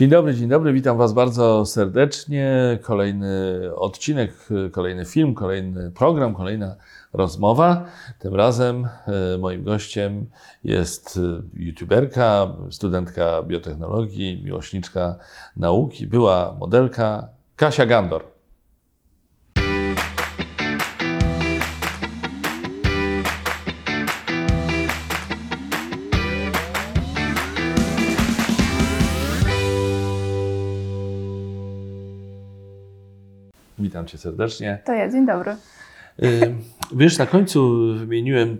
Dzień dobry, witam Was bardzo serdecznie. Kolejny odcinek, kolejny film, kolejny program, kolejna rozmowa. Tym razem moim gościem jest youtuberka, studentka biotechnologii, miłośniczka nauki, była modelka Kasia Gandor. Witam Cię serdecznie. To ja, dzień dobry. Wiesz, na końcu wymieniłem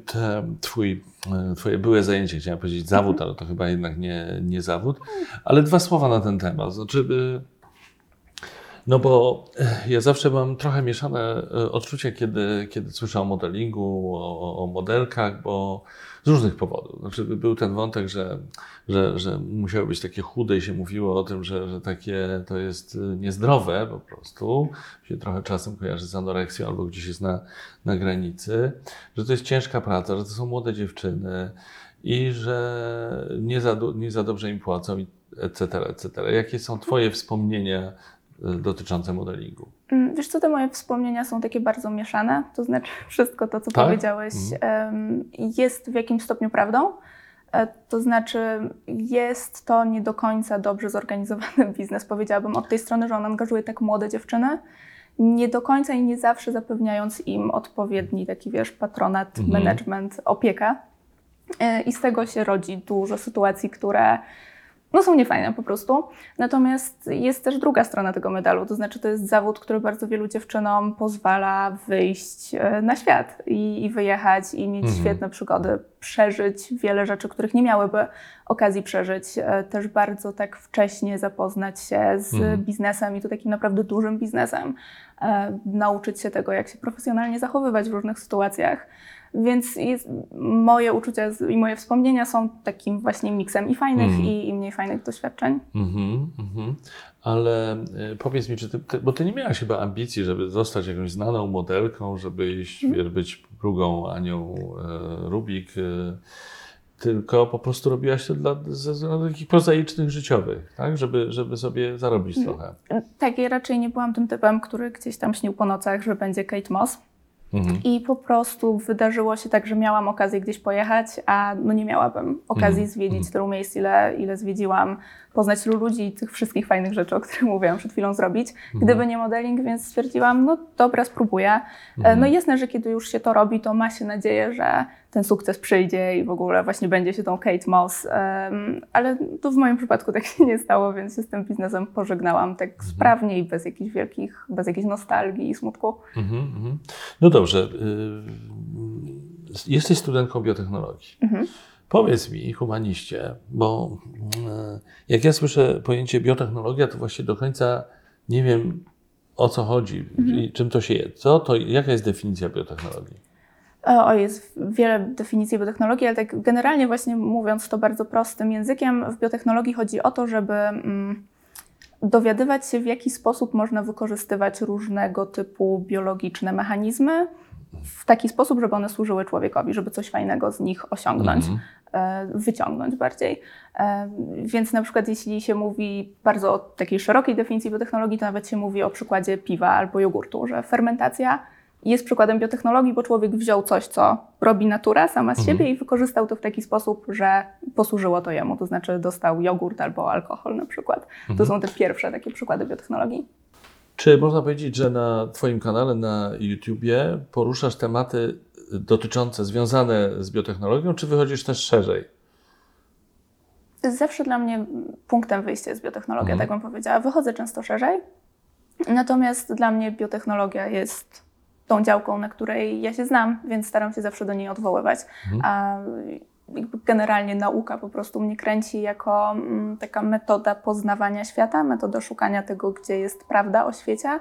Twoje byłe zajęcie, chciałem powiedzieć zawód, ale to chyba jednak nie zawód, ale dwa słowa na ten temat. Znaczy, no bo ja zawsze mam trochę mieszane odczucia, kiedy słyszę o modelingu, o modelkach, bo z różnych powodów. Znaczy, był ten wątek, że musiały być takie chude i się mówiło o tym, że takie to jest niezdrowe po prostu. Się trochę czasem kojarzy z anoreksją albo gdzieś jest na granicy. Że to jest ciężka praca, że to są młode dziewczyny i że nie za dobrze im płacą, etc., etc. Jakie są Twoje wspomnienia dotyczące modelingu? Wiesz co, te moje wspomnienia są takie bardzo mieszane, to znaczy wszystko to, co powiedziałeś, jest w jakimś stopniu prawdą. To znaczy jest to nie do końca dobrze zorganizowany biznes, powiedziałabym, od tej strony, że on angażuje tak młode dziewczyny, nie do końca i nie zawsze zapewniając im odpowiedni taki, wiesz, patronat, management, opiekę. I z tego się rodzi dużo sytuacji, które no są niefajne po prostu. Natomiast jest też druga strona tego medalu, to znaczy to jest zawód, który bardzo wielu dziewczynom pozwala wyjść na świat i wyjechać i mieć świetne przygody, przeżyć wiele rzeczy, których nie miałyby okazji przeżyć. Też bardzo tak wcześnie zapoznać się z biznesem i to takim naprawdę dużym biznesem. Nauczyć się tego, jak się profesjonalnie zachowywać w różnych sytuacjach. Więc moje uczucia i moje wspomnienia są takim właśnie miksem i fajnych, i mniej fajnych doświadczeń. Ale powiedz mi, czy ty, bo ty nie miałaś chyba ambicji, żeby zostać jakąś znaną modelką, żeby iść, być drugą Anią Rubik, tylko po prostu robiłaś to ze względów takich prozaicznych, życiowych, tak? Żeby sobie zarobić trochę. Tak, ja raczej nie byłam tym typem, który gdzieś tam śnił po nocach, że będzie Kate Moss. I po prostu wydarzyło się tak, że miałam okazję gdzieś pojechać, a no nie miałabym okazji zwiedzić tylu miejsc, ile zwiedziłam, poznać tylu ludzi i tych wszystkich fajnych rzeczy, o których mówiłam przed chwilą, zrobić, gdyby nie modeling, więc stwierdziłam, no dobra, spróbuję. No jasne, że kiedy już się to robi, to ma się nadzieję, że ten sukces przyjdzie i w ogóle właśnie będzie się tą Kate Moss, ale to w moim przypadku tak się nie stało, więc się z tym biznesem pożegnałam tak sprawnie i bez jakichś wielkich, bez jakiejś nostalgii i smutku. No dobrze, jesteś studentką biotechnologii. Powiedz mi, humaniście, bo jak ja słyszę pojęcie biotechnologia, to właściwie do końca nie wiem, o co chodzi, czym to się je. Jaka jest definicja biotechnologii? Jest wiele definicji biotechnologii, ale tak generalnie właśnie mówiąc to bardzo prostym językiem, w biotechnologii chodzi o to, żeby dowiadywać się, w jaki sposób można wykorzystywać różnego typu biologiczne mechanizmy w taki sposób, żeby one służyły człowiekowi, żeby coś fajnego z nich osiągnąć, wyciągnąć bardziej. Więc na przykład jeśli się mówi bardzo o takiej szerokiej definicji biotechnologii, to nawet się mówi o przykładzie piwa albo jogurtu, że fermentacja jest przykładem biotechnologii, bo człowiek wziął coś, co robi natura sama z siebie i wykorzystał to w taki sposób, że posłużyło to jemu. To znaczy dostał jogurt albo alkohol na przykład. To są te pierwsze takie przykłady biotechnologii. Czy można powiedzieć, że na Twoim kanale na YouTubie poruszasz tematy dotyczące, związane z biotechnologią, czy wychodzisz też szerzej? Zawsze dla mnie punktem wyjścia jest biotechnologia, tak bym powiedziała. Wychodzę często szerzej, natomiast dla mnie biotechnologia jest tą działką, na której ja się znam, więc staram się zawsze do niej odwoływać. A generalnie nauka po prostu mnie kręci jako taka metoda poznawania świata, metoda szukania tego, gdzie jest prawda o świecie.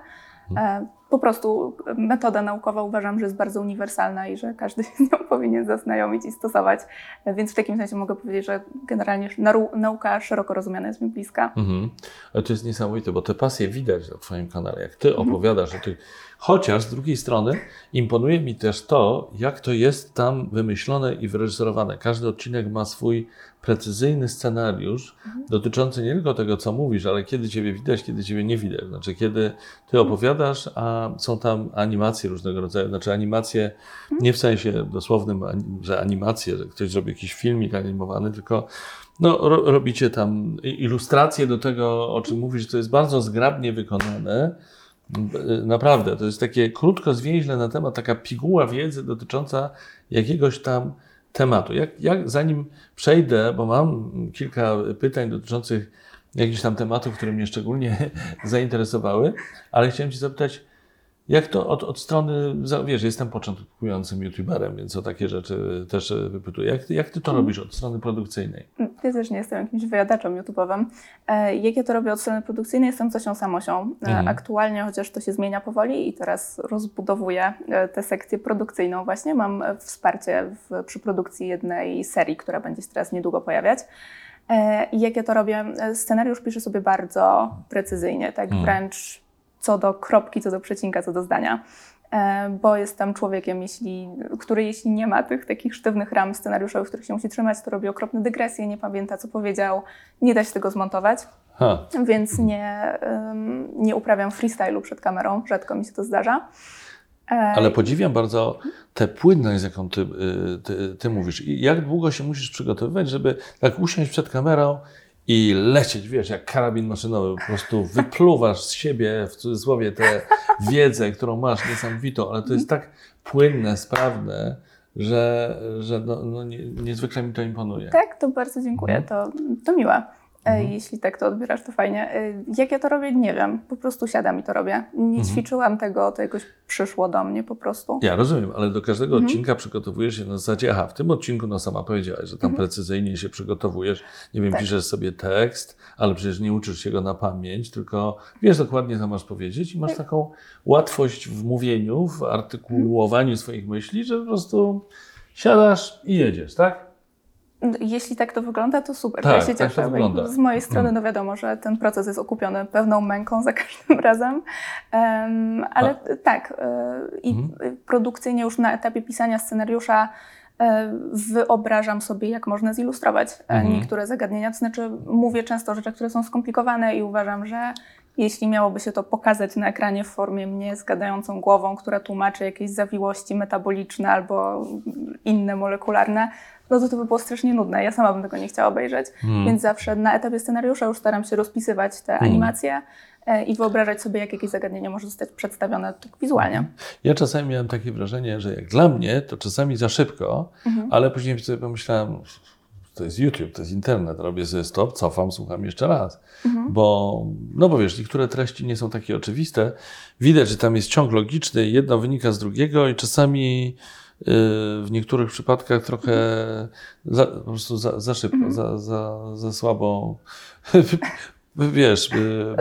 Po po prostu metoda naukowa uważam, że jest bardzo uniwersalna i że każdy się z nią powinien zaznajomić i stosować. Więc w takim sensie mogę powiedzieć, że generalnie nauka szeroko rozumiana jest mi bliska. Mhm. Ale to jest niesamowite, bo te pasje widać na Twoim kanale, jak Ty opowiadasz o tych. Chociaż z drugiej strony imponuje mi też to, jak to jest tam wymyślone i wyreżyserowane. Każdy odcinek ma swój precyzyjny scenariusz dotyczący nie tylko tego, co mówisz, ale kiedy Ciebie widać, kiedy Ciebie nie widać. Znaczy, kiedy Ty opowiadasz, a są tam animacje różnego rodzaju. Znaczy animacje nie w sensie dosłownym, że animacje, że ktoś zrobi jakiś filmik animowany, tylko robicie tam ilustracje do tego, o czym mówisz. To jest bardzo zgrabnie wykonane. Naprawdę, to jest takie krótko, zwięźle na temat, taka piguła wiedzy dotycząca jakiegoś tam tematu. Zanim przejdę, bo mam kilka pytań dotyczących jakichś tam tematów, które mnie szczególnie zainteresowały, ale chciałem Cię zapytać, jak to od strony, wiesz, jestem początkującym youtuberem, więc o takie rzeczy też wypytuję. Jak ty to robisz od strony produkcyjnej? Ja też nie jestem jakimś wyjadaczem YouTube'owym. Jak ja to robię od strony produkcyjnej, jestem Cosią Samosią. Aktualnie, chociaż to się zmienia powoli i teraz rozbudowuję tę sekcję produkcyjną właśnie. Mam wsparcie przy produkcji jednej serii, która będzie się teraz niedługo pojawiać. I jak ja to robię? Scenariusz piszę sobie bardzo precyzyjnie, tak wręcz co do kropki, co do przecinka, co do zdania. Bo jestem człowiekiem, który nie ma tych takich sztywnych ram scenariuszowych, których się musi trzymać, to robi okropne dygresje, nie pamięta, co powiedział, nie da się tego zmontować. Więc nie uprawiam freestylu przed kamerą, rzadko mi się to zdarza. Ale podziwiam bardzo tę płynność, z jaką ty mówisz. I jak długo się musisz przygotowywać, żeby tak usiąść przed kamerą i lecieć, wiesz, jak karabin maszynowy, po prostu wypluwasz z siebie, w cudzysłowie, tę wiedzę, którą masz niesamowitą, ale to jest tak płynne, sprawne, że niezwykle mi to imponuje. Tak, to bardzo dziękuję, to miłe. Jeśli tak to odbierasz, to fajnie. Jak ja to robię? Nie wiem. Po prostu siadam i to robię. Nie ćwiczyłam tego, to jakoś przyszło do mnie po prostu. Ja rozumiem, ale do każdego odcinka przygotowujesz się na zasadzie, w tym odcinku sama powiedziałaś, że tam precyzyjnie się przygotowujesz. Nie wiem, piszesz sobie tekst, ale przecież nie uczysz się go na pamięć, tylko wiesz dokładnie, co masz powiedzieć i masz taką łatwość w mówieniu, w artykułowaniu swoich myśli, że po prostu siadasz i jedziesz, tak? Jeśli tak to wygląda, to super. Tak, ja się cieszę. Tak to wygląda. Z mojej strony, wiadomo, że ten proces jest okupiony pewną męką za każdym razem. Ale produkcyjnie już na etapie pisania scenariusza wyobrażam sobie, jak można zilustrować niektóre zagadnienia. To znaczy mówię często rzeczy, które są skomplikowane i uważam, że jeśli miałoby się to pokazać na ekranie w formie mnie z gadającą głową, która tłumaczy jakieś zawiłości metaboliczne albo inne molekularne, to by było strasznie nudne. Ja sama bym tego nie chciała obejrzeć, więc zawsze na etapie scenariusza już staram się rozpisywać te animacje i wyobrażać sobie, jak jakieś zagadnienie może zostać przedstawione tak wizualnie. Ja czasami miałem takie wrażenie, że jak dla mnie, to czasami za szybko, ale później sobie pomyślałem, to jest YouTube, to jest internet, robię sobie stop, cofam, słucham jeszcze raz. Bo wiesz, niektóre treści nie są takie oczywiste. Widać, że tam jest ciąg logiczny, jedno wynika z drugiego i czasami w niektórych przypadkach trochę po prostu za szybko, za słabo. Wiesz,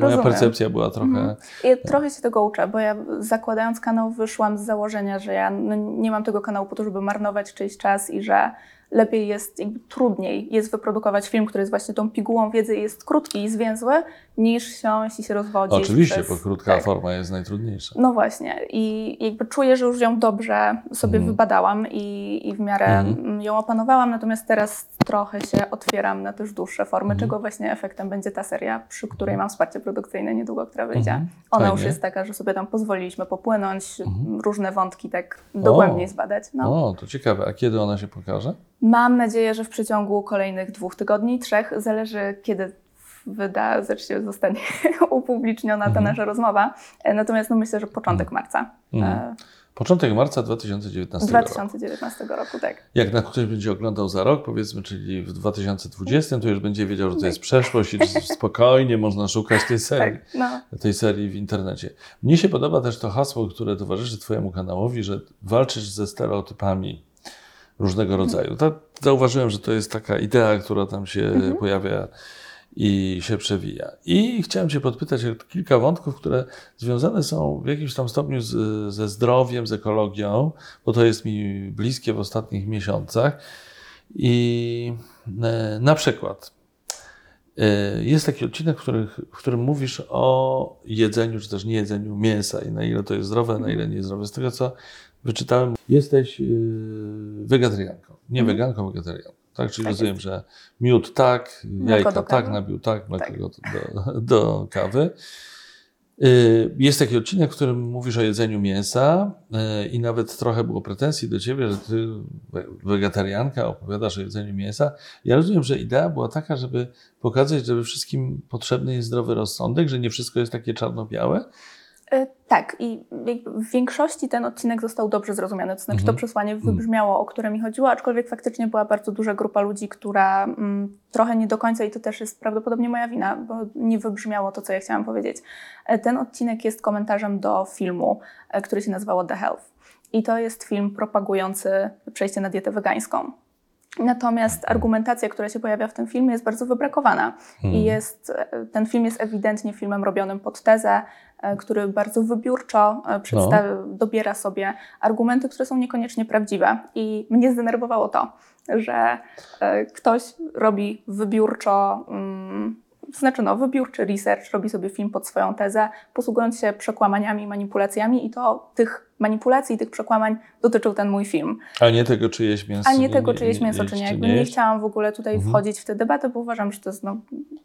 moja percepcja była trochę... Ja trochę się tego uczę, bo ja zakładając kanał wyszłam z założenia, że ja nie mam tego kanału po to, żeby marnować czyjś czas i że lepiej jest, jakby trudniej jest wyprodukować film, który jest właśnie tą pigułą wiedzy i jest krótki i zwięzły, niż siąść i się rozwodzić. Oczywiście, bo krótka forma jest najtrudniejsza. No właśnie i jakby czuję, że już ją dobrze sobie wybadałam i w miarę ją opanowałam, natomiast teraz trochę się otwieram na też dłuższe formy, czego właśnie efektem będzie ta seria, przy której mam wsparcie produkcyjne niedługo, która wyjdzie. Ona już jest taka, że sobie tam pozwoliliśmy popłynąć, różne wątki tak dogłębniej zbadać. To ciekawe. A kiedy ona się pokaże? Mam nadzieję, że w przeciągu kolejnych 2 tygodni, 3, zależy kiedy zostanie upubliczniona ta nasza rozmowa. Natomiast myślę, że początek marca. Początek marca 2019 roku, tak. Jak na ktoś będzie oglądał za rok, powiedzmy, czyli w 2020, to już będzie wiedział, że to jest przeszłość i spokojnie można szukać tej serii, tej serii w internecie. Mnie się podoba też to hasło, które towarzyszy Twojemu kanałowi, że walczysz ze stereotypami różnego rodzaju. Zauważyłem, że to jest taka idea, która tam się pojawia i się przewija. I chciałem Cię podpytać o kilka wątków, które związane są w jakimś tam stopniu ze zdrowiem, z ekologią, bo to jest mi bliskie w ostatnich miesiącach. I na przykład jest taki odcinek, w którym mówisz o jedzeniu, czy też nie jedzeniu mięsa i na ile to jest zdrowe, na ile nie jest zdrowe. Z tego, co wyczytałem, jesteś wegetarianką. Nie weganką, wegetarianką. Tak, czyli tak rozumiem, że miód tak, jajka tak, nabił tak, mleko do kawy. Jest taki odcinek, w którym mówisz o jedzeniu mięsa i nawet trochę było pretensji do ciebie, że ty, wegetarianka, opowiadasz o jedzeniu mięsa. Ja rozumiem, że idea była taka, żeby pokazać, że wszystkim potrzebny jest zdrowy rozsądek, że nie wszystko jest takie czarno-białe. Tak, i w większości ten odcinek został dobrze zrozumiany, to znaczy to przesłanie wybrzmiało, o które mi chodziło, aczkolwiek faktycznie była bardzo duża grupa ludzi, która trochę nie do końca, i to też jest prawdopodobnie moja wina, bo nie wybrzmiało to, co ja chciałam powiedzieć. Ten odcinek jest komentarzem do filmu, który się nazywał The Health i to jest film propagujący przejście na dietę wegańską. Natomiast argumentacja, która się pojawia w tym filmie, jest bardzo wybrakowana. I ten film jest ewidentnie filmem robionym pod tezę, który bardzo wybiórczo dobiera sobie argumenty, które są niekoniecznie prawdziwe. I mnie zdenerwowało to, że ktoś robi wybiórczo, wybiórczy research, robi sobie film pod swoją tezę, posługując się przekłamaniami i manipulacjami, i to tych manipulacji, tych przekłamań dotyczył ten mój film. A nie tego, czyjeś mięso. A nie tego, czyjeś mięso, czy nie. Jakby nie chciałam w ogóle tutaj wchodzić w tę debatę, bo uważam, że to jest,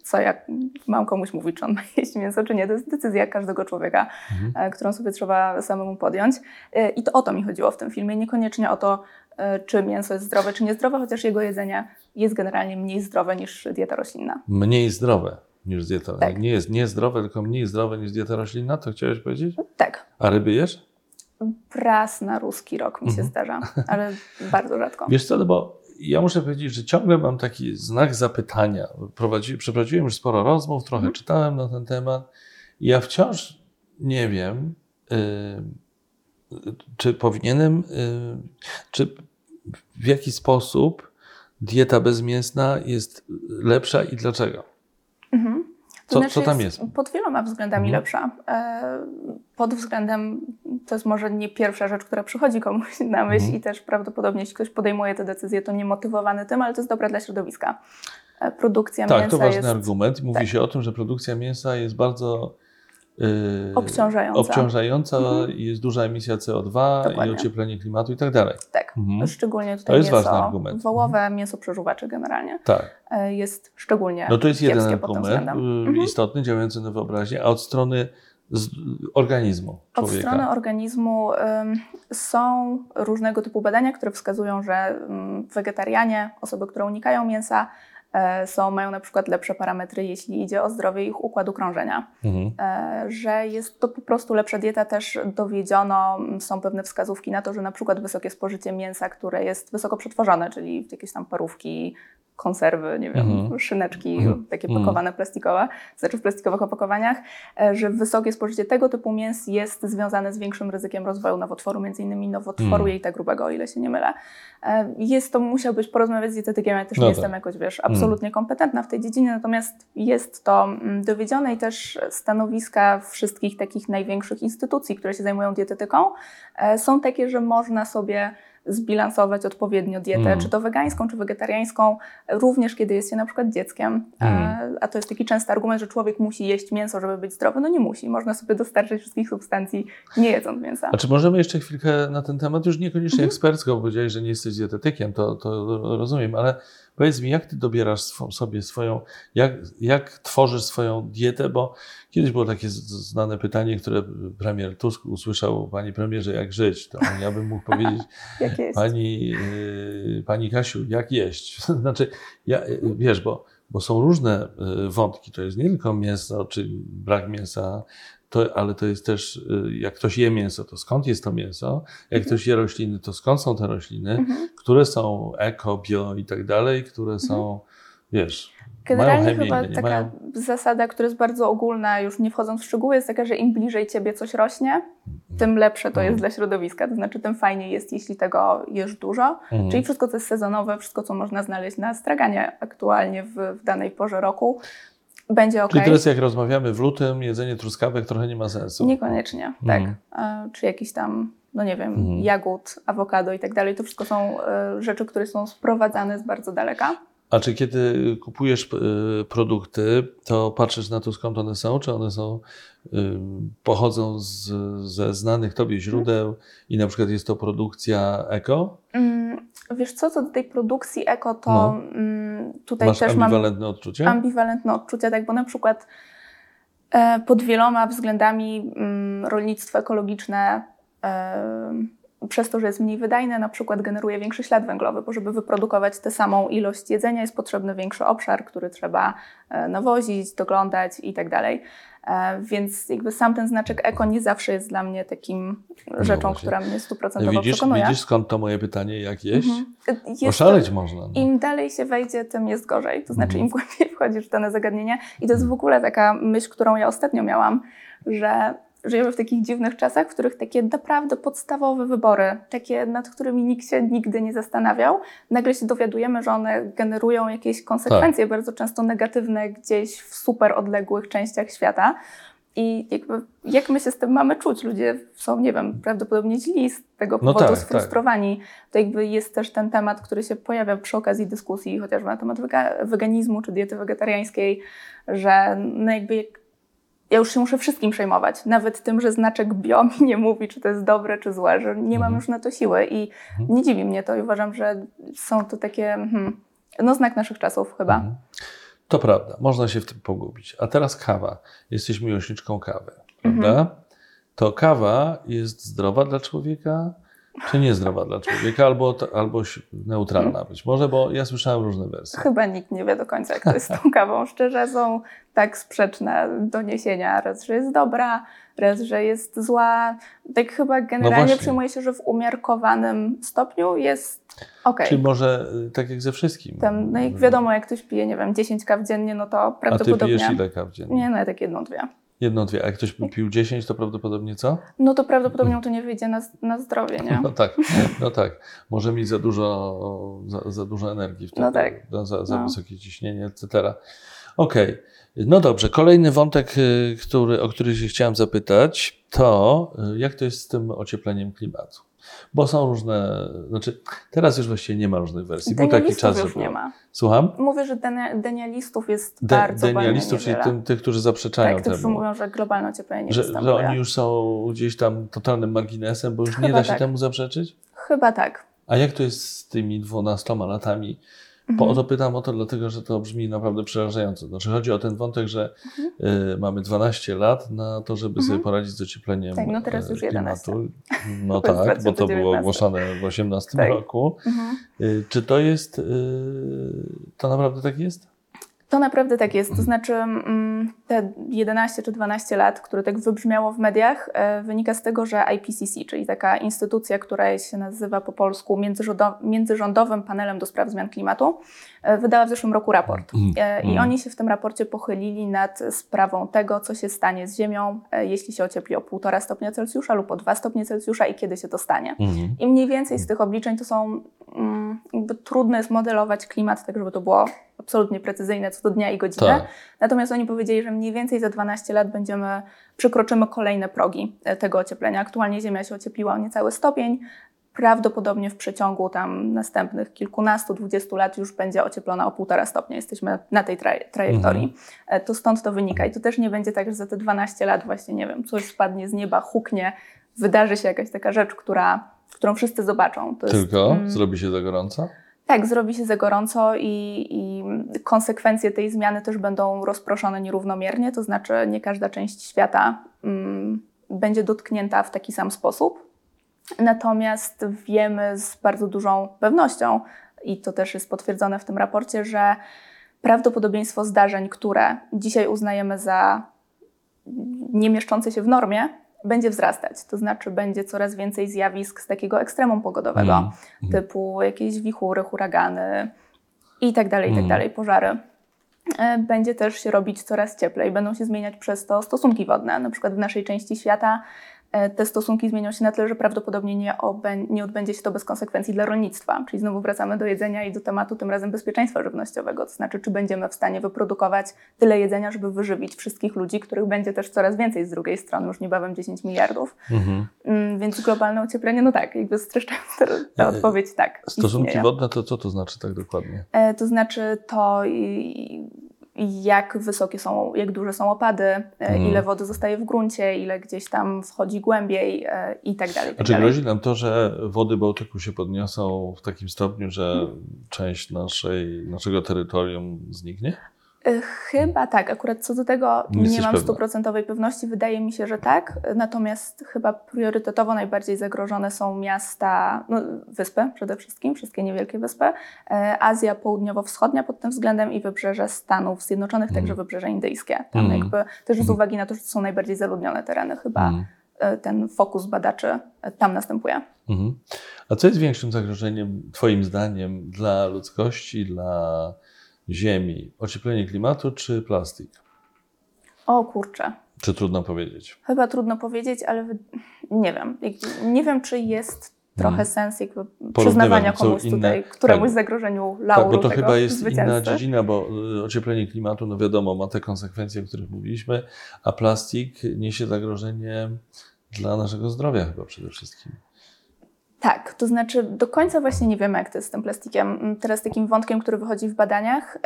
co jak mam komuś mówić, czy on ma jeść mięso, czy nie. To jest decyzja każdego człowieka, którą sobie trzeba samemu podjąć. I to o to mi chodziło w tym filmie. Niekoniecznie o to, czy mięso jest zdrowe, czy niezdrowe, chociaż jego jedzenie jest generalnie mniej zdrowe niż dieta roślinna. Mniej zdrowe niż dieta roślinna. Tak. Nie jest niezdrowe, tylko mniej zdrowe niż dieta roślinna, to chciałeś powiedzieć? Tak. A ryby jesz? Raz na ruski rok mi się zdarza, ale bardzo rzadko. Wiesz co, bo ja muszę powiedzieć, że ciągle mam taki znak zapytania. Przeprowadziłem już sporo rozmów, trochę czytałem na ten temat. Ja wciąż nie wiem, czy powinienem, czy w jaki sposób dieta bezmięsna jest lepsza i dlaczego? Co tam jest? Pod wieloma względami lepsza. Pod względem, to jest może nie pierwsza rzecz, która przychodzi komuś na myśl i też prawdopodobnie, jeśli ktoś podejmuje tę decyzję, to nie motywowany tym, ale to jest dobre dla środowiska. Produkcja mięsa jest... Tak, to ważny argument. Mówi się o tym, że produkcja mięsa jest bardzo... obciążająca i jest duża emisja CO2. Dokładnie. I ocieplenie klimatu i tak dalej. Tak, szczególnie tutaj to jest mięso, ważny argument. Wołowe, mięso przeżuwaczy generalnie jest szczególnie kiepskie. No to jest jeden argument istotny, działający na wyobraźnię, a od strony organizmu człowieka. Od strony organizmu są różnego typu badania, które wskazują, że wegetarianie, osoby, które unikają mięsa, mają na przykład lepsze parametry, jeśli idzie o zdrowie ich układu krążenia. Że jest to po prostu lepsza dieta, też dowiedziono, są pewne wskazówki na to, że na przykład wysokie spożycie mięsa, które jest wysoko przetworzone, czyli jakieś tam parówki, konserwy, nie wiem, szyneczki, takie pakowane plastikowe, znaczy w plastikowych opakowaniach, że wysokie spożycie tego typu mięs jest związane z większym ryzykiem rozwoju nowotworu, między innymi nowotworu jelita grubego, o ile się nie mylę. Jest to, musiałbyś porozmawiać z dietetykiem, ja też nie jestem jakoś, absolutnie kompetentna w tej dziedzinie, natomiast jest to dowiedzione i też stanowiska wszystkich takich największych instytucji, które się zajmują dietetyką, są takie, że można sobie zbilansować odpowiednio dietę, czy to wegańską, czy wegetariańską, również kiedy jest się na przykład dzieckiem. A to jest taki częsty argument, że człowiek musi jeść mięso, żeby być zdrowy. No nie musi. Można sobie dostarczyć wszystkich substancji, nie jedząc mięsa. A czy możemy jeszcze chwilkę na ten temat, już niekoniecznie ekspercko, bo powiedziałeś, że nie jesteś dietetykiem, to rozumiem, ale powiedz mi, jak ty dobierasz sobie swoją, jak tworzysz swoją dietę, bo kiedyś było takie znane pytanie, które premier Tusk usłyszał: panie premierze, jak żyć? To ja bym mógł powiedzieć: Pani Kasiu, jak jeść? Znaczy, wiesz, bo są różne wątki, to jest nie tylko mięso, czy brak mięsa, ale to jest też, jak ktoś je mięso, to skąd jest to mięso? Jak ktoś je rośliny, to skąd są te rośliny? Które są eko, bio i tak dalej, które są, wiesz... Generalnie chyba taka zasada, która jest bardzo ogólna, już nie wchodząc w szczegóły, jest taka, że im bliżej ciebie coś rośnie, tym lepsze to jest dla środowiska. To znaczy, tym fajniej jest, jeśli tego jesz dużo. Czyli wszystko, co jest sezonowe, wszystko, co można znaleźć na straganie aktualnie w danej porze roku, będzie okej. Czyli teraz jak rozmawiamy w lutym, jedzenie truskawek trochę nie ma sensu. Niekoniecznie, tak. Czy jakiś tam, no nie wiem, jagód, awokado i tak dalej. To wszystko są rzeczy, które są sprowadzane z bardzo daleka. A czy kiedy kupujesz produkty, to patrzysz na to, skąd one są? Czy one są, pochodzą ze znanych Tobie źródeł i na przykład jest to produkcja eko? Wiesz co do tej produkcji eko, to tutaj masz też ambiwalentne odczucia? Ambiwalentne odczucia, tak, bo na przykład pod wieloma względami rolnictwo ekologiczne przez to, że jest mniej wydajne, na przykład generuje większy ślad węglowy, bo żeby wyprodukować tę samą ilość jedzenia jest potrzebny większy obszar, który trzeba nawozić, doglądać i tak dalej. Więc jakby sam ten znaczek eko nie zawsze jest dla mnie takim rzeczą, która mnie 100% przekonuje. Widzisz, skąd to moje pytanie, jak jeść? Oszaleć można. No. Im dalej się wejdzie, tym jest gorzej. To znaczy im głębiej wchodzisz w dane zagadnienie. I to jest w ogóle taka myśl, którą ja ostatnio miałam, że żyjemy w takich dziwnych czasach, w których takie naprawdę podstawowe wybory, takie nad którymi nikt się nigdy nie zastanawiał, nagle się dowiadujemy, że one generują jakieś konsekwencje, bardzo często negatywne gdzieś w super odległych częściach świata. I jakby, jak my się z tym mamy czuć? Ludzie są, nie wiem, prawdopodobnie źli z tego powodu, sfrustrowani. To jakby jest też ten temat, który się pojawia przy okazji dyskusji, chociażby na temat weganizmu czy diety wegetariańskiej, że no jakby ja już się muszę wszystkim przejmować, nawet tym, że znaczek bio mi nie mówi, czy to jest dobre, czy złe, że nie mam już na to siły i nie dziwi mnie to i uważam, że są to takie, no znak naszych czasów chyba. To prawda, można się w tym pogubić. A teraz kawa. Jesteś miłośniczką kawy, prawda? To kawa jest zdrowa dla człowieka, czy niezdrowa dla człowieka, albo neutralna być może, bo ja słyszałem różne wersje. Chyba nikt nie wie do końca, jak to jest z tą kawą. Szczerze, są tak sprzeczne doniesienia. Raz, że jest dobra, raz, że jest zła. Tak chyba generalnie przyjmuje się, że w umiarkowanym stopniu jest okej. Czyli może tak jak ze wszystkim. Tam, no jak wiadomo, jak ktoś pije, nie wiem, 10 kaw dziennie, no to prawdopodobnie... A ty pijesz ile kaw dziennie? Nie, no ja tak jedną, dwie. Jedno, dwie. A jak ktoś pił 10, to prawdopodobnie co? No to prawdopodobnie to nie wyjdzie na zdrowie, nie? No tak. Może mieć za dużo energii w tym. No tak. Za wysokie ciśnienie, etc. Okej. No dobrze. Kolejny wątek, o który się chciałem zapytać, to jak to jest z tym ociepleniem klimatu? Bo są różne, znaczy teraz już właściwie nie ma różnych wersji. Był taki czas, że już nie ma. Słucham? Mówię, że denialistów jest bardzo niewiele. Denialistów, czyli tych, którzy zaprzeczają temu. Tak, którzy mówią, że globalne ocieplenie nie występuje. Że oni już są gdzieś tam totalnym marginesem, bo już chyba nie da się temu zaprzeczyć? Chyba tak. A jak to jest z tymi 12 latami? Pytam o to, dlatego że to brzmi naprawdę przerażająco. Znaczy chodzi o ten wątek, że mamy 12 lat na to, żeby sobie poradzić z ociepleniem klimatu. Tak, no teraz już 11. No tak, bo to było ogłoszone w 2018 roku. Czy to jest, to naprawdę tak jest? To naprawdę tak jest. To znaczy te 11 czy 12 lat, które tak wybrzmiało w mediach, wynika z tego, że IPCC, czyli taka instytucja, która się nazywa po polsku Międzyrządowym Panelem do Spraw Zmian Klimatu, wydała w zeszłym roku raport. I oni się w tym raporcie pochylili nad sprawą tego, co się stanie z Ziemią, jeśli się ociepli o 1,5 stopnia Celsjusza lub o 2 stopnie Celsjusza i kiedy się to stanie. I mniej więcej z tych obliczeń to są, jakby trudno jest modelować klimat tak, żeby to było absolutnie precyzyjne co do dnia i godziny. Tak. Natomiast oni powiedzieli, że mniej więcej za 12 lat przekroczymy kolejne progi tego ocieplenia. Aktualnie Ziemia się ociepliła o niecały stopień. Prawdopodobnie w przeciągu tam następnych 15-20 lat już będzie ocieplona o 1,5 stopnia. Jesteśmy na tej trajektorii. To stąd to wynika. I to też nie będzie tak, że za te 12 lat właśnie, nie wiem, coś spadnie z nieba, huknie, wydarzy się jakaś taka rzecz, którą wszyscy zobaczą. Zrobi się za gorąco? Tak, zrobi się za gorąco i konsekwencje tej zmiany też będą rozproszone nierównomiernie, to znaczy nie każda część świata będzie dotknięta w taki sam sposób. Natomiast wiemy z bardzo dużą pewnością, i to też jest potwierdzone w tym raporcie, że prawdopodobieństwo zdarzeń, które dzisiaj uznajemy za nie mieszczące się w normie, będzie wzrastać, to znaczy będzie coraz więcej zjawisk z takiego ekstremum pogodowego, typu jakieś wichury, huragany i tak dalej, pożary. Będzie też się robić coraz cieplej, będą się zmieniać przez to stosunki wodne. Na przykład w naszej części świata te stosunki zmienią się na tyle, że prawdopodobnie nie odbędzie się to bez konsekwencji dla rolnictwa. Czyli znowu wracamy do jedzenia i do tematu tym razem bezpieczeństwa żywnościowego. To znaczy, czy będziemy w stanie wyprodukować tyle jedzenia, żeby wyżywić wszystkich ludzi, których będzie też coraz więcej z drugiej strony, już niebawem 10 miliardów. Więc globalne ocieplenie, no tak, jakby streszczając ta odpowiedź, tak. Stosunki istnieje. Wodne, to co to znaczy tak dokładnie? To znaczy to... Jak wysokie są, jak duże są opady, ile wody zostaje w gruncie, ile gdzieś tam wchodzi głębiej i tak dalej. Znaczy grozi nam to, że wody Bałtyku się podniosą w takim stopniu, że część naszego terytorium zniknie? Chyba tak. Akurat co do tego nie mam 100% pewności. Wydaje mi się, że tak. Natomiast chyba priorytetowo najbardziej zagrożone są miasta, no, wyspy przede wszystkim, wszystkie niewielkie wyspy, Azja Południowo-Wschodnia pod tym względem i wybrzeże Stanów Zjednoczonych, także wybrzeże indyjskie. Tam jakby też z uwagi na to, że to są najbardziej zaludnione tereny, chyba ten fokus badaczy tam następuje. A co jest większym zagrożeniem, twoim zdaniem, dla ludzkości, dla Ziemi, ocieplenie klimatu czy plastik? O kurczę. Czy trudno powiedzieć? Chyba trudno powiedzieć, ale nie wiem. Nie wiem, czy jest trochę sens jakby przyznawania komuś tutaj, któremuś zagrożeniu lauru. Tak, bo to chyba jest inna dziedzina, bo ocieplenie klimatu, no wiadomo, ma te konsekwencje, o których mówiliśmy, a plastik niesie zagrożenie dla naszego zdrowia chyba przede wszystkim. Tak, to znaczy do końca właśnie nie wiemy, jak to jest z tym plastikiem. Teraz takim wątkiem, który wychodzi w badaniach,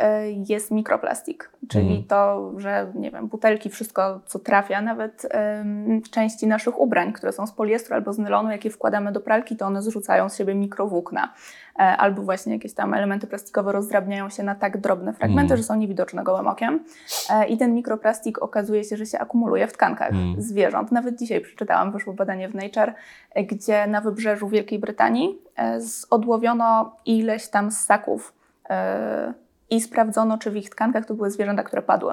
jest mikroplastik, czyli to, że nie wiem, butelki, wszystko co trafia, nawet części naszych ubrań, które są z poliestru albo z nylonu, jakie wkładamy do pralki, to one zrzucają z siebie mikrowłókna. Albo właśnie jakieś tam elementy plastikowe rozdrabniają się na tak drobne fragmenty, że są niewidoczne gołym okiem. I ten mikroplastik okazuje się, że się akumuluje w tkankach zwierząt. Nawet dzisiaj przeczytałam, wyszło badanie w Nature, gdzie na wybrzeżu Wielkiej Brytanii odłowiono ileś tam ssaków i sprawdzono, czy w ich tkankach, to były zwierzęta, które padły,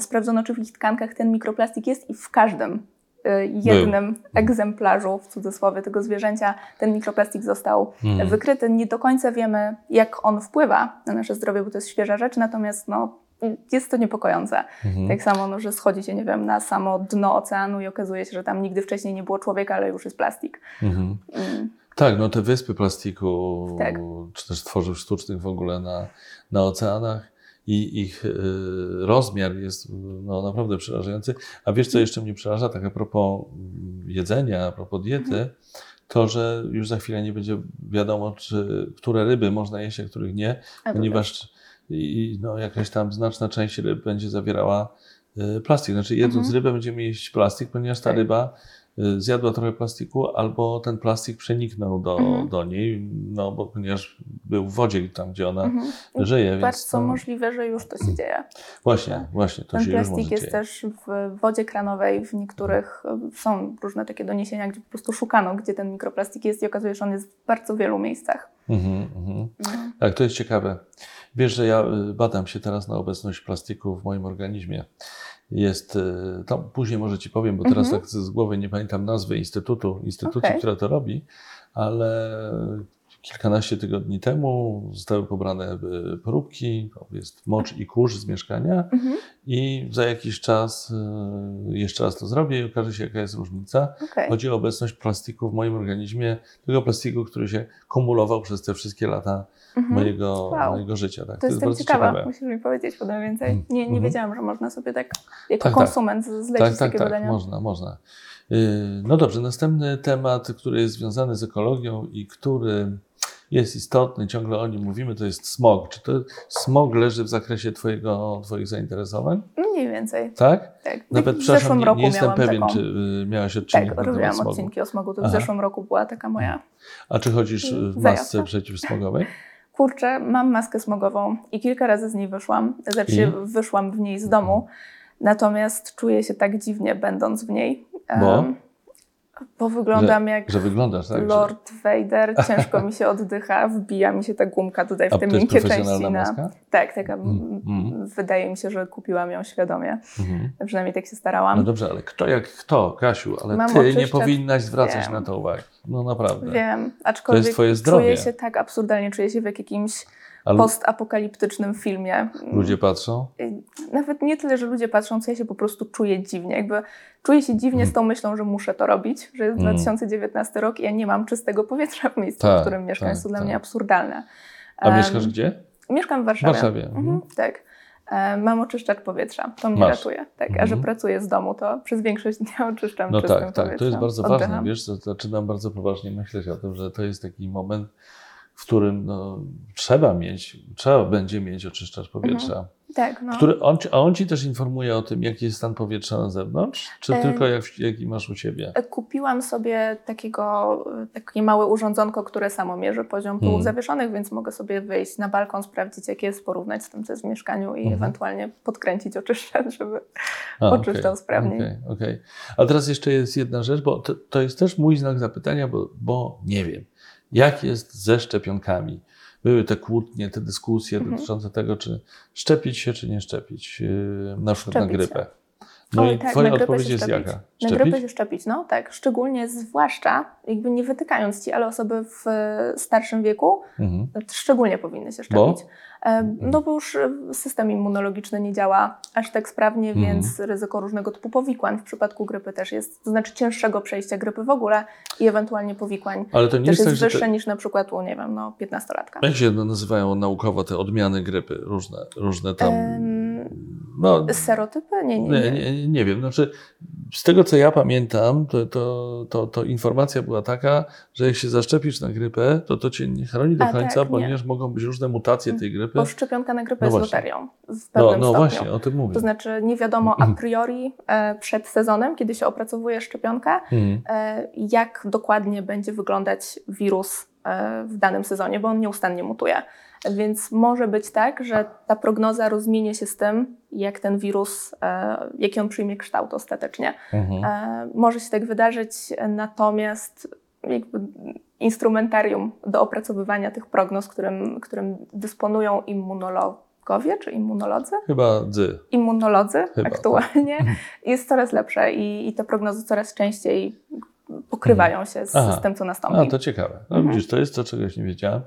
sprawdzono, czy w ich tkankach ten mikroplastik jest i w każdym jednym egzemplarzu, w cudzysłowie, tego zwierzęcia ten mikroplastik został wykryty. Nie do końca wiemy, jak on wpływa na nasze zdrowie, bo to jest świeża rzecz, natomiast no, jest to niepokojące. Tak samo, no, że schodzi się, nie wiem, na samo dno oceanu i okazuje się, że tam nigdy wcześniej nie było człowieka, ale już jest plastik. Tak, no te wyspy plastiku, czy też tworzyw sztucznych w ogóle na oceanach, i ich rozmiar jest no, naprawdę przerażający. A wiesz, co jeszcze mnie przeraża, tak a propos jedzenia, a propos diety, to, że już za chwilę nie będzie wiadomo, które ryby można jeść, a których nie, ponieważ no, jakaś tam znaczna część ryb będzie zawierała plastik. Znaczy jedząc rybę będziemy jeść plastik, ponieważ ta ryba zjadła trochę plastiku, albo ten plastik przeniknął do niej, no bo ponieważ był w wodzie tam, gdzie ona żyje. Bardzo to... możliwe, że już to się dzieje. Właśnie, to się już może dzieje. Ten plastik jest też w wodzie kranowej, w niektórych są różne takie doniesienia, gdzie po prostu szukano, gdzie ten mikroplastik jest i okazuje się, że on jest w bardzo wielu miejscach. Tak, to jest ciekawe. Wiesz, że ja badam się teraz na obecność plastiku w moim organizmie. Jest, to później może ci powiem, bo teraz tak z głowy nie pamiętam nazwy instytucji, która to robi, ale kilkanaście tygodni temu zostały pobrane próbki, jest mocz i kurz z mieszkania i za jakiś czas jeszcze raz to zrobię i okaże się, jaka jest różnica. Chodzi o obecność plastiku w moim organizmie, tego plastiku, który się kumulował przez te wszystkie lata mojego życia. Tak. To jest bardzo ciekawe. Musisz mi powiedzieć potem więcej. Nie wiedziałam, że można sobie tak jako konsument zlecić takie badania. Tak, można. No dobrze, następny temat, który jest związany z ekologią i który jest istotny, ciągle o nim mówimy, to jest smog. Czy to smog leży w zakresie twoich zainteresowań? Mniej więcej. Tak? Nawet, przepraszam, nie jestem pewien, czy miałaś odcinek na temat smogu. Tak, robiłam odcinki o smogu, to w zeszłym roku była taka moja. A czy chodzisz w masce przeciwsmogowej? Kurczę, mam maskę smogową i kilka razy z niej wyszłam. Wyszłam w niej z domu, natomiast czuję się tak dziwnie, będąc w niej. Bo wyglądam jak Lord Vader, ciężko mi się oddycha, wbija mi się ta gumka tutaj w te miękkie części. Maska? Tak, taka, wydaje mi się, że kupiłam ją świadomie, przynajmniej tak się starałam. No dobrze, ale kto jak kto, Kasiu, ale ty nie powinnaś zwracać na to uwagi, no naprawdę. Wiem, aczkolwiek to jest twoje zdrowie. Czuję się tak absurdalnie, czuję się w jakimś postapokaliptycznym filmie. Ludzie patrzą? Nawet nie tyle, że ludzie patrzą, co ja się po prostu czuję dziwnie. Jakby czuję się dziwnie z tą myślą, że muszę to robić, że jest 2019 rok i ja nie mam czystego powietrza w miejscu, w którym mieszkam. Jest to dla mnie absurdalne. A mieszkasz gdzie? Mieszkam w Warszawie. W Warszawie. Mhm, tak. Mam oczyszczacz powietrza, to mnie ratuje. Tak. A że pracuję z domu, to przez większość dnia oczyszczam czystym powietrzem. To jest bardzo ważne. Wiesz, zaczynam bardzo poważnie myśleć o tym, że to jest taki moment, w którym trzeba będzie mieć oczyszczacz powietrza. Mhm. Tak, no. A on ci też informuje o tym, jaki jest stan powietrza na zewnątrz? Czy tylko jaki masz u siebie? Kupiłam sobie takie małe urządzonko, które samo mierzy poziom pyłów zawieszonych, więc mogę sobie wyjść na balkon, sprawdzić, jak jest, porównać z tym, co jest w mieszkaniu i ewentualnie podkręcić oczyszczacz, żeby oczyszczał sprawniej. Okay. A teraz jeszcze jest jedna rzecz, bo to jest też mój znak zapytania, bo nie wiem, jak jest ze szczepionkami. Były te kłótnie, te dyskusje dotyczące tego, czy szczepić się, czy nie szczepić, na przykład na grypę. Twoja odpowiedź jest jaka? Na grypę się szczepić, szczególnie, zwłaszcza, jakby nie wytykając ci, ale osoby w starszym wieku szczególnie powinny się szczepić. Bo już system immunologiczny nie działa aż tak sprawnie, więc ryzyko różnego typu powikłań w przypadku grypy też jest, to znaczy cięższego przejścia grypy w ogóle i ewentualnie powikłań, ale to nie też jest wyższe niż na przykład u, 15-latka. Jak się nazywają naukowo te odmiany grypy? Różne tam... Serotypy? Nie wiem. Znaczy, z tego, co ja pamiętam, to informacja była taka, że jak się zaszczepisz na grypę, to cię nie chroni do końca, ponieważ mogą być różne mutacje tej grypy. Bo szczepionka na grypę jest loterią w pewnym stopniu. No właśnie, o tym mówię. To znaczy nie wiadomo a priori przed sezonem, kiedy się opracowuje szczepionkę, jak dokładnie będzie wyglądać wirus w danym sezonie, bo on nieustannie mutuje. Więc może być tak, że ta prognoza rozminie się z tym, jak ten wirus, jaki on przyjmie kształt ostatecznie. Może się tak wydarzyć, natomiast jakby instrumentarium do opracowywania tych prognoz, którym dysponują immunologowie czy immunolodzy? Immunolodzy aktualnie jest coraz lepsze i te prognozy coraz częściej pokrywają się z tym, co nastąpi. To ciekawe. Widzisz, to jest to, czegoś nie wiedziałem.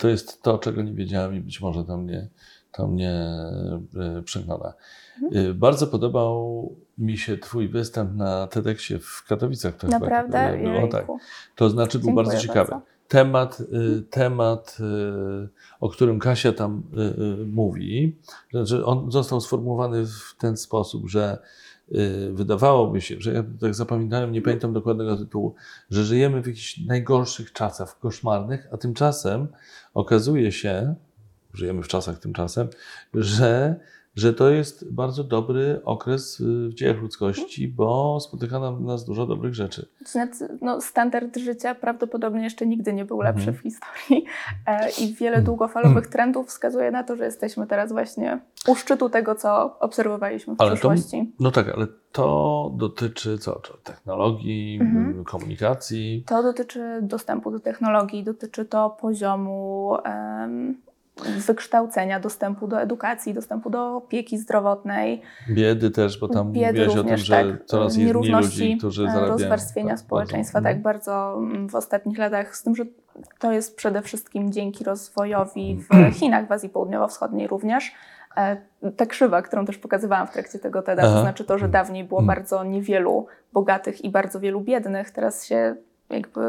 To jest to, czego nie wiedziałem i być może to mnie przekona. Bardzo podobał mi się twój występ na TEDxie w Katowicach. To naprawdę? Chyba było, tak. To znaczy był bardzo ciekawy. Temat, o którym Kasia tam mówi, że on został sformułowany w ten sposób, że wydawałoby się, że ja tak zapamiętałem, nie pamiętam dokładnego tytułu, że żyjemy w jakichś najgorszych czasach, w koszmarnych, a tymczasem okazuje się, żyjemy w czasach tymczasem, że to jest bardzo dobry okres w dziejach ludzkości, bo spotyka nas dużo dobrych rzeczy. Standard życia prawdopodobnie jeszcze nigdy nie był lepszy w historii i wiele długofalowych trendów wskazuje na to, że jesteśmy teraz właśnie u szczytu tego, co obserwowaliśmy w przeszłości. Ale to dotyczy technologii, komunikacji? To dotyczy dostępu do technologii, dotyczy to poziomu... wykształcenia, dostępu do edukacji, dostępu do opieki zdrowotnej. Biedy też, bo tam mówiłaś o tym, że coraz jest mniej ludzi, którzy zarabiają. Rozwarstwienia społeczeństwa, bardzo w ostatnich latach, z tym, że to jest przede wszystkim dzięki rozwojowi w Chinach, w Azji Południowo-Wschodniej również. Ta krzywa, którą też pokazywałam w trakcie tego TEDa, to znaczy to, że dawniej było bardzo niewielu bogatych i bardzo wielu biednych, teraz się jakby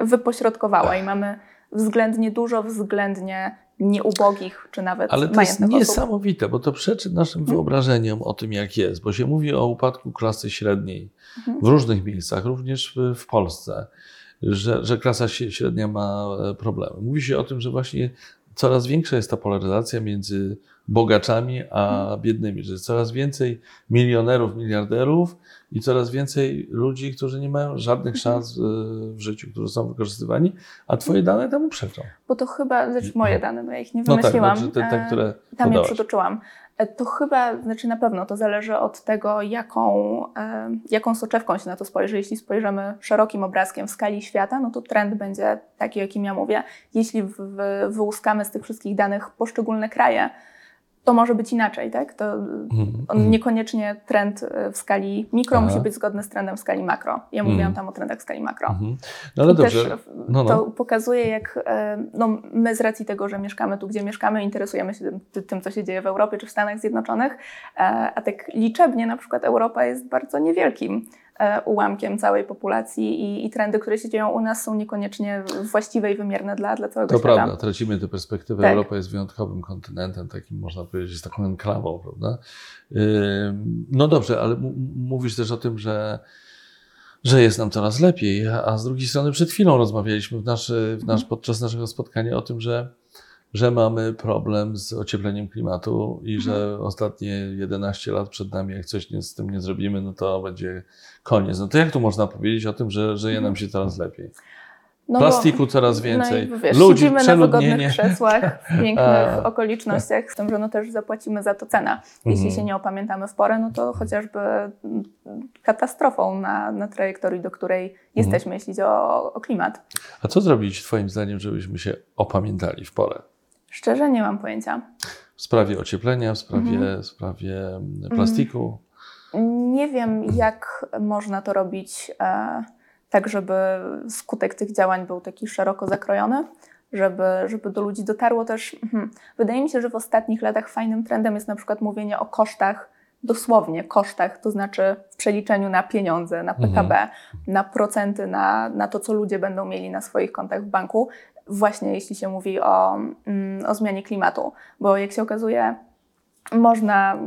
wypośrodkowała i mamy względnie dużo, względnie nieubogich, czy nawet majątnych. Ale to jest niesamowite, bo to przeczy naszym wyobrażeniom o tym, jak jest, bo się mówi o upadku klasy średniej w różnych miejscach, również w Polsce, że klasa średnia ma problemy. Mówi się o tym, że właśnie coraz większa jest ta polaryzacja między bogaczami a biednymi, że jest coraz więcej milionerów, miliarderów i coraz więcej ludzi, którzy nie mają żadnych szans w życiu, którzy są wykorzystywani, a twoje dane temu przeczą. Bo to chyba, moje dane, bo ja ich nie wymyśliłam, te, które tam je przytoczyłam. To chyba, na pewno to zależy od tego, jaką soczewką się na to spojrzy. Jeśli spojrzymy szerokim obrazkiem w skali świata, to trend będzie taki, o jakim ja mówię. Jeśli wyłuskamy z tych wszystkich danych poszczególne kraje, to może być inaczej, tak? To on niekoniecznie trend w skali mikro musi być zgodny z trendem w skali makro. Ja mówiłam tam o trendach w skali makro. No ale dobrze. Też to pokazuje, jak my z racji tego, że mieszkamy tu, gdzie mieszkamy, interesujemy się tym, co się dzieje w Europie czy w Stanach Zjednoczonych, a tak liczebnie na przykład Europa jest bardzo niewielkim ułamkiem całej populacji i trendy, które się dzieją u nas, są niekoniecznie właściwe i wymierne dla całego świata. To prawda, tracimy tę perspektywę. Tak. Europa jest wyjątkowym kontynentem, takim można powiedzieć, z taką enklawą, prawda? No dobrze, ale mówisz też o tym, że jest nam coraz lepiej, a z drugiej strony przed chwilą rozmawialiśmy podczas naszego spotkania o tym, że mamy problem z ociepleniem klimatu i że ostatnie 11 lat przed nami, jak coś z tym nie zrobimy, no to będzie koniec. No to jak tu można powiedzieć o tym, że żyje nam się coraz lepiej? Plastiku coraz więcej, ludzi, przeludnienie. Siedzimy na wygodnych krzesłach, w pięknych okolicznościach, z tym, że też zapłacimy za to cenę. Jeśli się nie opamiętamy w porę, no to chociażby katastrofą na trajektorii, do której jesteśmy, jeśli chodzi o klimat. A co zrobić twoim zdaniem, żebyśmy się opamiętali w porę? Szczerze nie mam pojęcia. W sprawie ocieplenia, w sprawie plastiku? Nie wiem, jak można to robić tak, żeby skutek tych działań był taki szeroko zakrojony, żeby do ludzi dotarło też. Wydaje mi się, że w ostatnich latach fajnym trendem jest na przykład mówienie o kosztach, dosłownie kosztach, to znaczy w przeliczeniu na pieniądze, na PKB, na procenty, na to, co ludzie będą mieli na swoich kontach w banku. Właśnie jeśli się mówi o zmianie klimatu, bo jak się okazuje, ja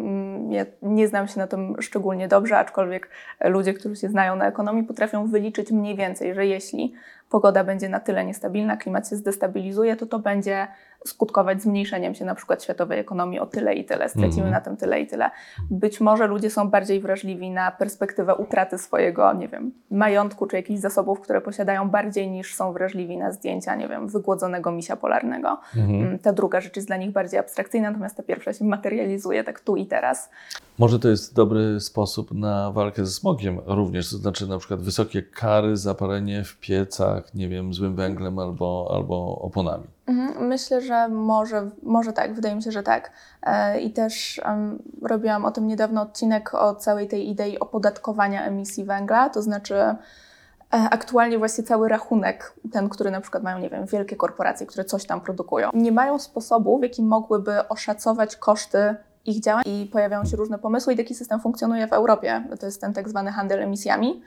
nie znam się na tym szczególnie dobrze, aczkolwiek ludzie, którzy się znają na ekonomii, potrafią wyliczyć mniej więcej, że jeśli pogoda będzie na tyle niestabilna, klimat się zdestabilizuje, to będzie skutkować zmniejszeniem się na przykład światowej ekonomii o tyle i tyle, stracimy na tym tyle i tyle. Być może ludzie są bardziej wrażliwi na perspektywę utraty swojego, nie wiem, majątku czy jakichś zasobów, które posiadają, bardziej niż są wrażliwi na zdjęcia, nie wiem, wygłodzonego misia polarnego. Ta druga rzecz jest dla nich bardziej abstrakcyjna, natomiast ta pierwsza się materializuje tak tu i teraz. Może to jest dobry sposób na walkę ze smogiem również, to znaczy na przykład wysokie kary za palenie w piecach, nie wiem, złym węglem albo oponami. Myślę, że może tak, wydaje mi się, że tak. I też robiłam o tym niedawno odcinek o całej tej idei opodatkowania emisji węgla, to znaczy aktualnie właśnie cały rachunek, ten, który na przykład mają, nie wiem, wielkie korporacje, które coś tam produkują, nie mają sposobu, w jaki mogłyby oszacować koszty ich działań i pojawiają się różne pomysły i taki system funkcjonuje w Europie. To jest ten tak zwany handel emisjami,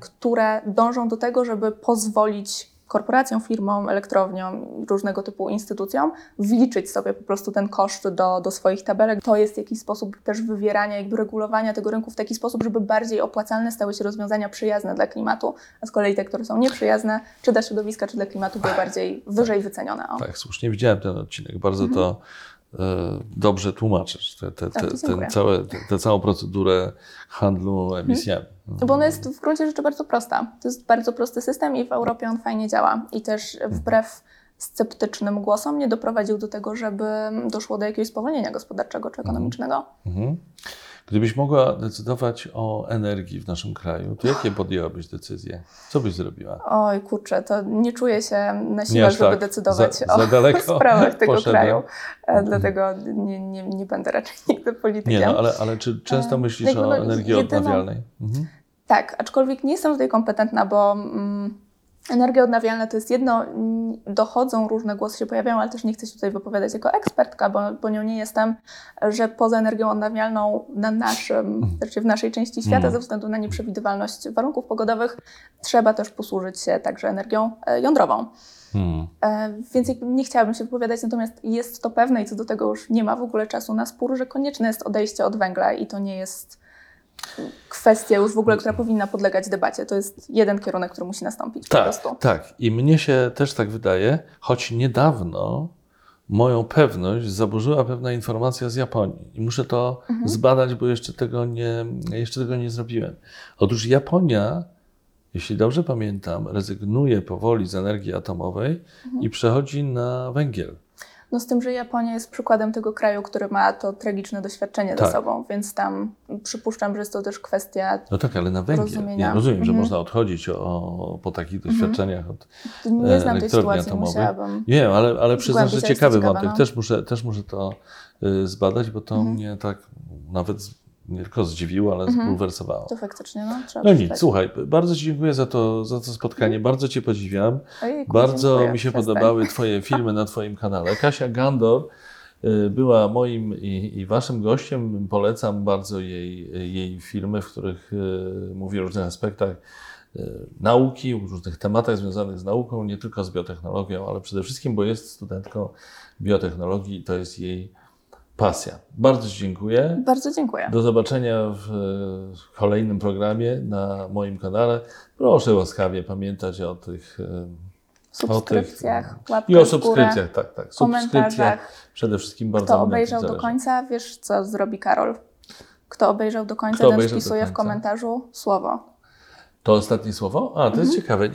które dążą do tego, żeby pozwolić korporacjom, firmom, elektrowniom, różnego typu instytucjom wliczyć sobie po prostu ten koszt do swoich tabelek. To jest jakiś sposób też wywierania, jakby regulowania tego rynku w taki sposób, żeby bardziej opłacalne stały się rozwiązania przyjazne dla klimatu, a z kolei te, które są nieprzyjazne, czy dla środowiska, czy dla klimatu, były bardziej wyżej wycenione. Tak, słusznie widziałem ten odcinek. Bardzo to dobrze tłumaczysz, tę całą procedurę handlu emisjami. Bo ona jest w gruncie rzeczy bardzo prosta. To jest bardzo prosty system i w Europie on fajnie działa. I też wbrew sceptycznym głosom nie doprowadził do tego, żeby doszło do jakiegoś spowolnienia gospodarczego czy ekonomicznego. Gdybyś mogła decydować o energii w naszym kraju, to jakie podjęłabyś decyzje? Co byś zrobiła? Oj kurczę, to nie czuję się na siłach, żeby decydować o sprawach tego kraju. Dlatego nie będę raczej nigdy politykiem. Nie, ale czy często myślisz o energii odnawialnej? Tak, aczkolwiek nie jestem tutaj kompetentna, bo energia odnawialna to jest jedno, dochodzą, różne głosy się pojawiają, ale też nie chcę się tutaj wypowiadać jako ekspertka, bo nią nie jestem, że poza energią odnawialną w naszej części świata, ze względu na nieprzewidywalność warunków pogodowych, trzeba też posłużyć się także energią jądrową. Więc nie chciałabym się wypowiadać, natomiast jest to pewne i co do tego już nie ma w ogóle czasu na spór, że konieczne jest odejście od węgla i to nie jest kwestia już w ogóle, która powinna podlegać debacie. To jest jeden kierunek, który musi nastąpić po prostu. Tak. I mnie się też tak wydaje, choć niedawno moją pewność zaburzyła pewna informacja z Japonii. I muszę to zbadać, bo jeszcze tego nie zrobiłem. Otóż Japonia, jeśli dobrze pamiętam, rezygnuje powoli z energii atomowej i przechodzi na węgiel. No z tym, że Japonia jest przykładem tego kraju, który ma to tragiczne doświadczenie za sobą, więc tam przypuszczam, że jest to też kwestia rozumienia. No tak, ale na Węgiel. Nie, rozumiem, że można odchodzić po takich doświadczeniach od nie znam tej sytuacji, musiałabym. Nie, ale przyznam, że ciekawy motyw. No. Też muszę to zbadać, bo to mnie tak nawet nie tylko zdziwiło, ale zbulwersowało. To faktycznie, no trzeba. No nic, przydać. Słuchaj, bardzo Ci dziękuję za to spotkanie, bardzo Cię podziwiam. Ojejku, bardzo mi się podobały Twoje filmy na Twoim kanale. Kasia Gandor była moim i Waszym gościem. Polecam bardzo jej filmy, w których mówi o różnych aspektach nauki, o różnych tematach związanych z nauką, nie tylko z biotechnologią, ale przede wszystkim, bo jest studentką biotechnologii i to jest jej pasja. Bardzo Ci dziękuję. Bardzo dziękuję. Do zobaczenia w kolejnym programie na moim kanale. Proszę łaskawie pamiętać o tych subskrypcjach, łapkach i o subskrypcjach, tak. Subskrypcjach. Przede wszystkim bardzo ważne. Kto obejrzał do końca, wiesz co zrobi Karol. Kto obejrzał do końca, ten wpisuje w komentarzu słowo. To ostatnie słowo? A, to jest ciekawe.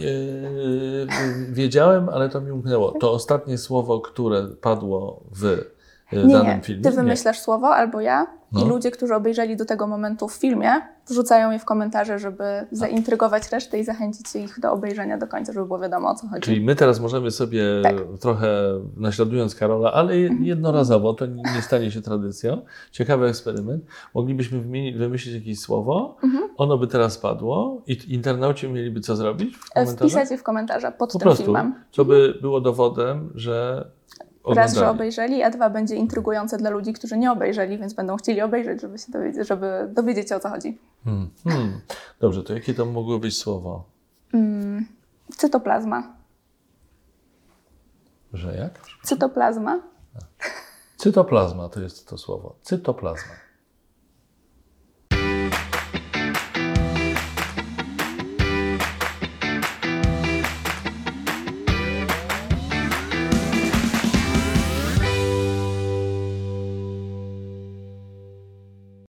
Wiedziałem, ale to mi umknęło. To ostatnie słowo, które padło w danym filmie. Ty wymyślasz słowo albo ja i ludzie, którzy obejrzeli do tego momentu w filmie, wrzucają je w komentarze, żeby zaintrygować resztę i zachęcić ich do obejrzenia do końca, żeby było wiadomo, o co chodzi. Czyli my teraz możemy sobie trochę naśladując Karola, ale jednorazowo, to nie stanie się tradycją, ciekawy eksperyment, moglibyśmy wymyślić jakieś słowo, ono by teraz padło i internauci mieliby co zrobić w komentarzach? Wpisać je w komentarze pod tym filmem. To by było dowodem, że raz, że obejrzeli, a dwa, będzie intrygujące dla ludzi, którzy nie obejrzeli, więc będą chcieli obejrzeć, żeby się dowiedzieć się, o co chodzi. Dobrze, to jakie to mogło być słowo? Cytoplazma. Że jak? Cytoplazma. Cytoplazma to jest to słowo. Cytoplazma.